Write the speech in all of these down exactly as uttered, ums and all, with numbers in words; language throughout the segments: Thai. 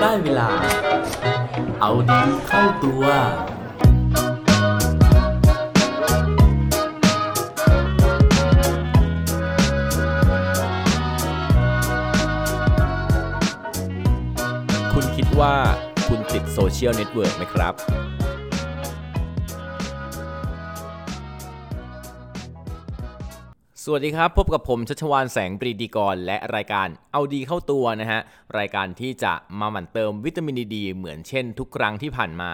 ได้เวลาเอาดีเข้าตัวคุณคิดว่าคุณติดโซเชียลเน็ตเวิร์กไหมครับสวัสดีครับพบกับผมชัชวาลแสงปรีดีกรและรายการเอาดีเข้าตัวนะฮะรายการที่จะมาหมั่นเติมวิตามินดีเหมือนเช่นทุกครั้งที่ผ่านมา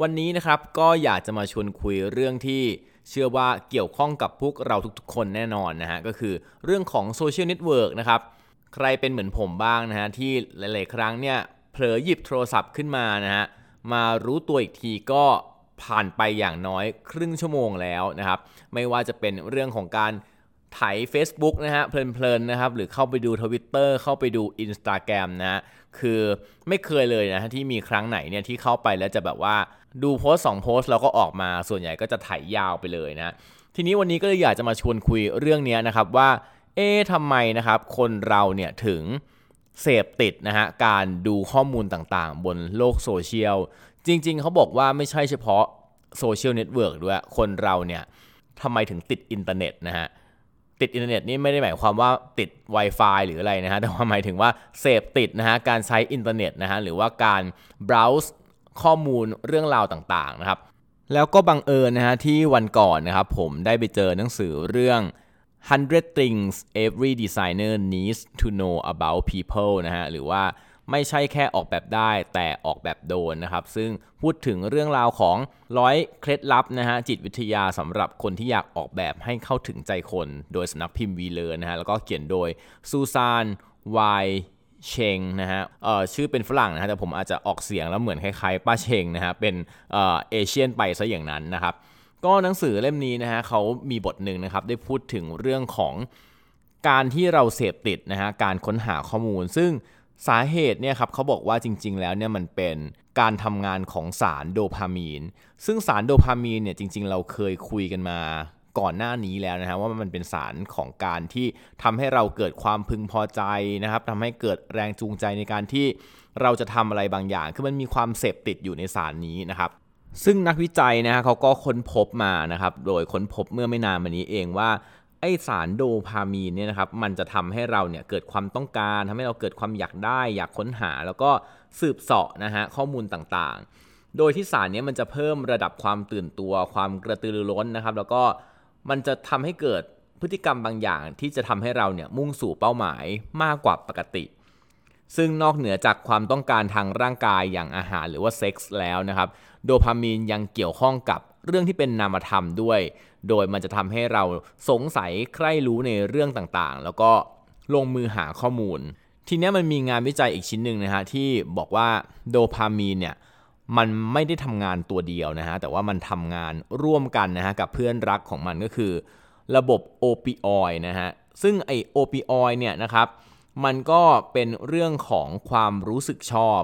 วันนี้นะครับก็อยากจะมาชวนคุยเรื่องที่เชื่อว่าเกี่ยวข้องกับพวกเราทุกๆคนแน่นอนนะฮะก็คือเรื่องของโซเชียลเน็ตเวิร์กนะครับใครเป็นเหมือนผมบ้างนะฮะที่หลายๆครั้งเนี่ยเผลอหยิบโทรศัพท์ขึ้นมานะฮะมารู้ตัวอีกทีก็ผ่านไปอย่างน้อยครึ่งชั่วโมงแล้วนะครับไม่ว่าจะเป็นเรื่องของการไถ Facebook นะฮะเพลินๆนะครับหรือเข้าไปดู Twitter เข้าไปดู Instagram นะฮะคือไม่เคยเลยนะฮะที่มีครั้งไหนเนี่ยที่เข้าไปแล้วจะแบบว่าดูโพสต์สองโพสต์แล้วก็ออกมาส่วนใหญ่ก็จะไถยาวไปเลยนะทีนี้วันนี้ก็เลยอยากจะมาชวนคุยเรื่องนี้นะครับว่าเอ๊ะทำไมนะครับคนเราเนี่ยถึงเสพติดนะฮะการดูข้อมูลต่างๆบนโลกโซเชียลจริงๆเขาบอกว่าไม่ใช่เฉพาะโซเชียลเน็ตเวิร์กด้วยคนเราเนี่ยทำไมถึงติดอินเทอร์เน็ตนะฮะติดอินเทอร์เน็ตนี่ไม่ได้หมายความว่าติด Wi-Fi หรืออะไรนะฮะแต่ว่าหมายถึงว่าเสพติดนะฮะการใช้อินเทอร์เน็ตนะฮะหรือว่าการ browse ข้อมูลเรื่องราวต่างๆนะครับแล้วก็บังเอิญนะฮะที่วันก่อนนะครับผมได้ไปเจอหนังสือเรื่อง Hundred Things Every Designer Needs to Know About People นะฮะหรือว่าไม่ใช่แค่ออกแบบได้แต่ออกแบบโดนนะครับซึ่งพูดถึงเรื่องราวของร้อยเคล็ดลับนะฮะจิตวิทยาสำหรับคนที่อยากออกแบบให้เข้าถึงใจคนโดยสำนักพิมพ์วีเลอร์นะฮะแล้วก็เขียนโดยซูซานวายเชงนะฮะเอ่อชื่อเป็นฝรั่งนะฮะแต่ผมอาจจะออกเสียงแล้วเหมือนคล้ายๆป้าเชงนะฮะเป็นเอ่อเอเชียนไปซะอย่างนั้นนะครับก็หนังสือเล่มนี้นะฮะเขามีบทนึงนะครับได้พูดถึงเรื่องของการที่เราเสพติดนะฮะการค้นหาข้อมูลซึ่งสาเหตุเนี่ยครับเขาบอกว่าจริงๆแล้วเนี่ยมันเป็นการทำงานของสารโดพามีนซึ่งสารโดพามีนเนี่ยจริงๆเราเคยคุยกันมาก่อนหน้านี้แล้วนะฮะว่ามันเป็นสารของการที่ทำให้เราเกิดความพึงพอใจนะครับทำให้เกิดแรงจูงใจในการที่เราจะทำอะไรบางอย่างคือมันมีความเสพติดอยู่ในสารนี้นะครับซึ่งนักวิจัยนะฮะเขาก็ค้นพบมานะครับโดยค้นพบเมื่อไม่นานมานี้เองว่าไอ้สารโดพามีนเนี่ยนะครับมันจะทำให้เราเนี่ยเกิดความต้องการทำให้เราเกิดความอยากได้อยากค้นหาแล้วก็สืบเสาะนะฮะข้อมูลต่างๆโดยที่สารนี้มันจะเพิ่มระดับความตื่นตัวความกระตือรือร้นนะครับแล้วก็มันจะทำให้เกิดพฤติกรรมบางอย่างที่จะทำให้เราเนี่ยมุ่งสู่เป้าหมายมากกว่าปกติซึ่งนอกเหนือจากความต้องการทางร่างกายอย่างอาหารหรือว่าเซ็กส์แล้วนะครับโดพามีนยังเกี่ยวข้องกับเรื่องที่เป็นนามธรรมด้วยโดยมันจะทำให้เราสงสัยใคร่รู้ในเรื่องต่างๆแล้วก็ลงมือหาข้อมูลทีนี้มันมีงานวิจัยอีกชิ้นหนึ่งนะฮะที่บอกว่าโดพามีนเนี่ยมันไม่ได้ทำงานตัวเดียวนะฮะแต่ว่ามันทำงานร่วมกันนะฮะกับเพื่อนรักของมันก็คือระบบโอปิออยด์นะฮะซึ่งไอโอปิออยด์เนี่ยนะครับมันก็เป็นเรื่องของความรู้สึกชอบ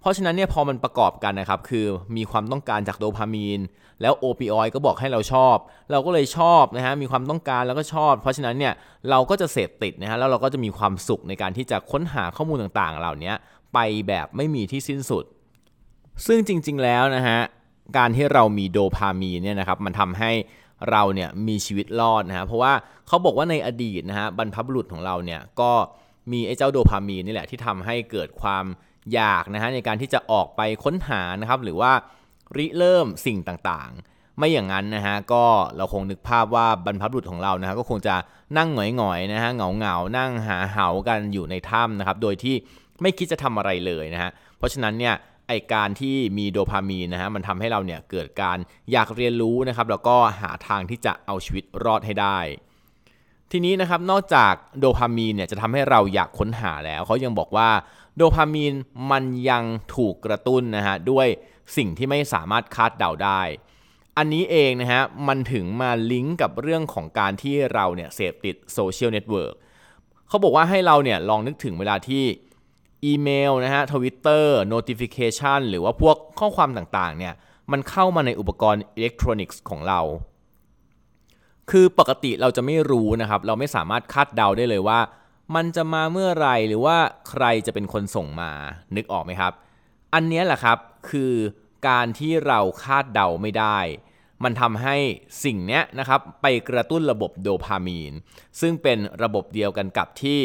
เพราะฉะนั้นเนี่ยพอมันประกอบกันนะครับคือมีความต้องการจากโดพามีนแล้วโอปิออยด์ก็บอกให้เราชอบเราก็เลยชอบนะฮะมีความต้องการแล้วก็ชอบเพราะฉะนั้นเนี่ยเราก็จะเสพติดนะฮะแล้วเราก็จะมีความสุขในการที่จะค้นหาข้อมูลต่างๆเหล่านี้ไปแบบไม่มีที่สิ้นสุดซึ่งจริงๆแล้วนะฮะการที่เรามีโดพามีนเนี่ยนะครับมันทำให้เราเนี่ยมีชีวิตรอดนะฮะเพราะว่าเขาบอกว่าในอดีตนะฮะบรรพบุรุษของเราเนี่ยก็มีไอ้เจ้าโดพามีนนี่แหละที่ทำให้เกิดความอยากนะฮะในการที่จะออกไปค้นหานะครับหรือว่าริเริ่มสิ่งต่างๆไม่อย่างนั้นนะฮะก็เราคงนึกภาพว่าบรรพบุรุษของเรานะฮะก็คงจะนั่งหงอยๆนะฮะเหงาๆนั่งหาเหากันอยู่ในถ้ำนะครับโดยที่ไม่คิดจะทำอะไรเลยนะฮะเพราะฉะนั้นเนี่ยไอ้การที่มีโดพามีนนะฮะมันทำให้เราเนี่ยเกิดการอยากเรียนรู้นะครับแล้วก็หาทางที่จะเอาชีวิตรอดให้ได้ทีนี้นะครับนอกจากโดพามีนเนี่ยจะทำให้เราอยากค้นหาแล้วเขายังบอกว่าโดพามีนมันยังถูกกระตุ้นนะฮะด้วยสิ่งที่ไม่สามารถคาดเดาได้อันนี้เองนะฮะมันถึงมาลิงก์กับเรื่องของการที่เราเนี่ยเสพติดโซเชียลเน็ตเวิร์กเขาบอกว่าให้เราเนี่ยลองนึกถึงเวลาที่อีเมลนะฮะ Twitter Notification หรือว่าพวกข้อความต่างๆเนี่ยมันเข้ามาในอุปกรณ์อิเล็กทรอนิกส์ของเราคือปกติเราจะไม่รู้นะครับเราไม่สามารถคาดเดาได้เลยว่า มันจะมาเมื่อไหร่หรือว่าใครจะเป็นคนส่งมานึกออกไหมครับอันนี้แหละครับคือการที่เราคาดเดาไม่ได้มันทำให้สิ่งนี้นะครับไปกระตุ้นระบบโดพามีนซึ่งเป็นระบบเดียวกันกับที่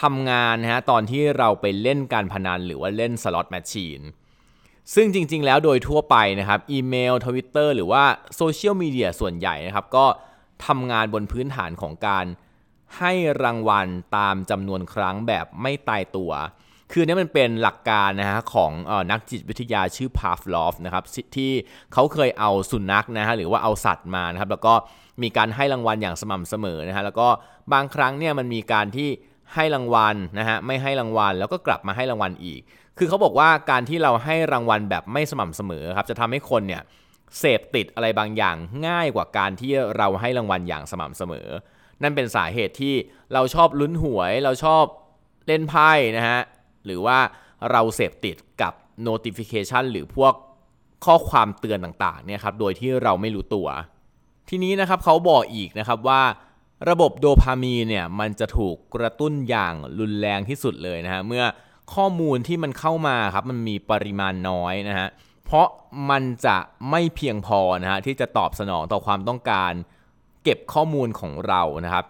ทำงานนะฮะตอนที่เราไปเล่นการพนันหรือว่าเล่นสล็อตแมชชีนซึ่งจริงๆแล้วโดยทั่วไปนะครับอีเมล Twitter หรือว่าโซเชียลมีเดียส่วนใหญ่นะครับก็ทำงานบนพื้นฐานของการให้รางวัลตามจำนวนครั้งแบบไม่ตายตัวคือนี่มันเป็นหลักการนะฮะของเอ่อนักจิตวิทยาชื่อพาฟลอฟนะครับที่เขาเคยเอาสุนัขนะฮะหรือว่าเอาสัตว์มานะครับแล้วก็มีการให้รางวัลอย่างสม่ำเสมอนะฮะแล้วก็บางครั้งเนี่ยมันมีการที่ให้รางวัลนะฮะไม่ให้รางวัลแล้วก็กลับมาให้รางวัลอีกคือเขาบอกว่าการที่เราให้รางวัลแบบไม่สม่ำเสมอครับจะทำให้คนเนี่ยเสพติดอะไรบางอย่างง่ายกว่าการที่เราให้รางวัลอย่างสม่ำเสมอนั่นเป็นสาเหตุที่เราชอบลุ้นหวยเราชอบเล่นไพ่นะฮะหรือว่าเราเสพติดกับ notification หรือพวกข้อความเตือนต่างๆเนี่ยครับโดยที่เราไม่รู้ตัวทีนี้นะครับเขาบอกอีกนะครับว่าระบบโดพามีนเนี่ยมันจะถูกกระตุ้นอย่างรุนแรงที่สุดเลยนะฮะเมื่อข้อมูลที่มันเข้ามาครับมันมีปริมาณน้อยนะฮะเพราะมันจะไม่เพียงพอนะฮะที่จะตอบสนองต่อความต้องการเก็บข้อมูลของเรานะครับ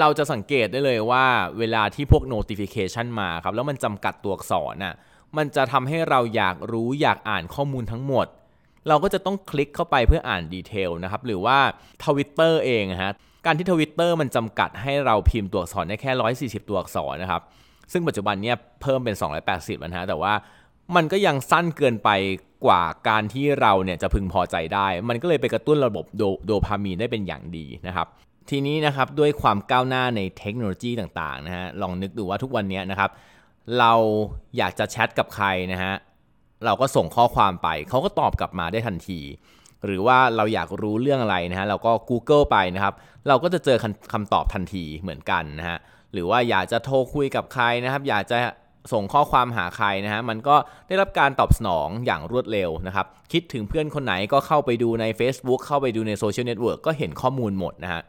เราจะสังเกตได้เลยว่าเวลาที่พวก notification มาครับแล้วมันจำกัดตัวอักษรน่ะมันจะทำให้เราอยากรู้อยากอ่านข้อมูลทั้งหมดเราก็จะต้องคลิกเข้าไปเพื่ออ่านดีเทลนะครับหรือว่า Twitter เองฮะการที่ Twitter มันจำกัดให้เราพิมพ์ตัวอักษรได้แค่หนึ่งร้อยสี่สิบตัวอักษรนะครับซึ่งปัจจุบันเนี่ยเพิ่มเป็นสองร้อยแปดสิบนะฮะแต่ว่ามันก็ยังสั้นเกินไปกว่าการที่เราเนี่ยจะพึงพอใจได้มันก็เลยไปกระตุ้นระบบโดพามีนได้เป็นอย่างดีนะครับทีนี้นะครับด้วยความก้าวหน้าในเทคโนโลยีต่างๆนะฮะลองนึกดูว่าทุกวันนี้นะครับเราอยากจะแชทกับใครนะฮะเราก็ส่งข้อความไปเขาก็ตอบกลับมาได้ทันทีหรือว่าเราอยากรู้เรื่องอะไรนะฮะเราก็ Google ไปนะครับเราก็จะเจอคำตอบทันทีเหมือนกันนะฮะหรือว่าอยากจะโทรคุยกับใครนะครับอยากจะส่งข้อความหาใครนะฮะมันก็ได้รับการตอบสนองอย่างรวดเร็วนะครับคิดถึงเพื่อนคนไหนก็เข้าไปดูใน Facebook เข้าไปดูในโซเชียลเน็ตเวิร์คก็เห็นข้อมูลหมดนะฮะ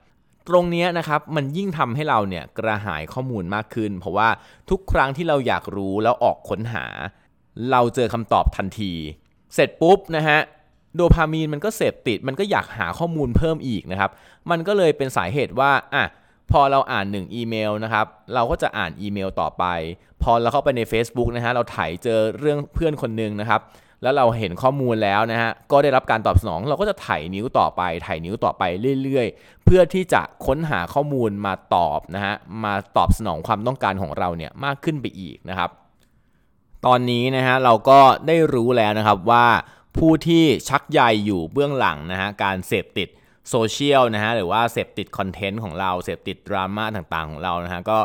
ตรงนี้นะครับมันยิ่งทำให้เราเนี่ยกระหายข้อมูลมากขึ้นเพราะว่าทุกครั้งที่เราอยากรู้แล้วออกค้นหาเราเจอคำตอบทันทีเสร็จปุ๊บนะฮะโดพามีนมันก็เสพติดมันก็อยากหาข้อมูลเพิ่มอีกนะครับมันก็เลยเป็นสาเหตุว่าอ่ะพอเราอ่านหนึ่งอีเมลนะครับเราก็จะอ่านอีเมลต่อไปพอเราเข้าไปใน Facebook นะฮะเราไถเจอเรื่องเพื่อนคนนึงนะครับแล้วเราเห็นข้อมูลแล้วนะฮะก็ได้รับการตอบสนองเราก็จะไถนิ้วต่อไปไถนิ้วต่อไปเรื่อยๆเพื่อที่จะค้นหาข้อมูลมาตอบนะฮะมาตอบสนองความต้องการของเราเนี่ยมากขึ้นไปอีกนะครับตอนนี้นะฮะเราก็ได้รู้แล้วนะครับว่าผู้ที่ชักใยอยู่เบื้องหลังนะฮะการเสพติดโซเชียลนะฮะหรือว่าเสพติดคอนเทนต์ของเราเสพติดดราม่าต่างๆของเรานะฮะก็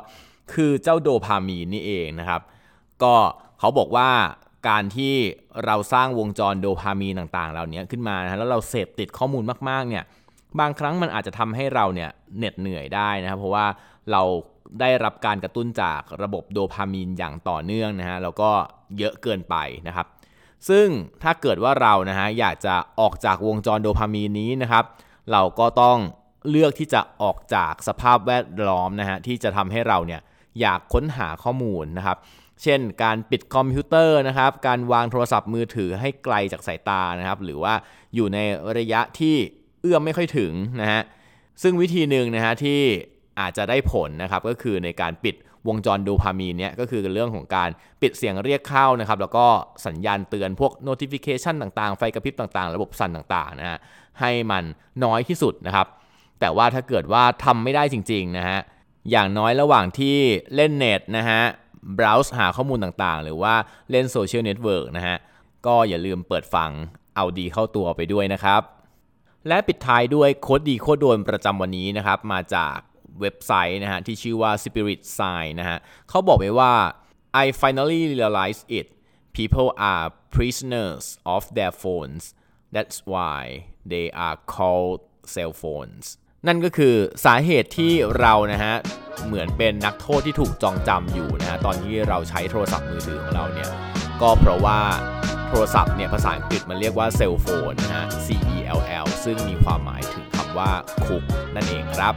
คือเจ้าโดพามีนนี่เองนะครับก็เขาบอกว่าการที่เราสร้างวงจรโดพามีนต่างๆเหล่านี้ขึ้นมานะฮะแล้วเราเสพติดข้อมูลมากๆเนี่ยบางครั้งมันอาจจะทำให้เราเนี่ยเหน็ดเหนื่อยได้นะครับเพราะว่าเราได้รับการกระตุ้นจากระบบโดพามีนอย่างต่อเนื่องนะฮะแล้วก็เยอะเกินไปนะครับซึ่งถ้าเกิดว่าเรานะฮะอยากจะออกจากวงจรโดพามีนนี้นะครับเราก็ต้องเลือกที่จะออกจากสภาพแวดล้อมนะฮะที่จะทำให้เราเนี่ยอยากค้นหาข้อมูลนะครับเช่นการปิดคอมพิวเตอร์นะครับการวางโทรศัพท์มือถือให้ไกลจากสายตานะครับหรือว่าอยู่ในระยะที่เอื้อมไม่ค่อยถึงนะฮะซึ่งวิธีนึงนะฮะที่อาจจะได้ผลนะครับก็คือในการปิดวงจรโดพามีนเนี่ยก็คือเรื่องของการปิดเสียงเรียกเข้านะครับแล้วก็สัญญาณเตือนพวก notification ต่างๆไฟกระพริบต่างๆระบบสั่นต่างๆนะฮะให้มันน้อยที่สุดนะครับแต่ว่าถ้าเกิดว่าทำไม่ได้จริงๆนะฮะอย่างน้อยระหว่างที่เล่นเน็ตนะฮะbrowse หาข้อมูลต่างๆหรือว่าเล่นโซเชียลเน็ตเวิร์กนะฮะก็อย่าลืมเปิดฟังเอาดีเข้าตัวไปด้วยนะครับและปิดท้ายด้วยโค้ดดีโค้ดโดนประจำวันนี้นะครับมาจากเว็บไซต์นะฮะที่ชื่อว่า spirit sign นะฮะเขาบอกไว้ว่า I finally realized it people are prisoners of their phones that's why they are called cell phones นั่นก็คือสาเหตุที่เรานะฮะเหมือนเป็นนักโทษที่ถูกจองจำอยู่นะฮะตอนที่เราใช้โทรศัพท์มือถือของเราเนี่ยก็เพราะว่าโทรศัพท์เนี่ยภาษาอังกฤษมันเรียกว่าเซลโฟนนะฮะ C E L L ซึ่งมีความหมายถึงคำว่าคุกนั่นเองครับ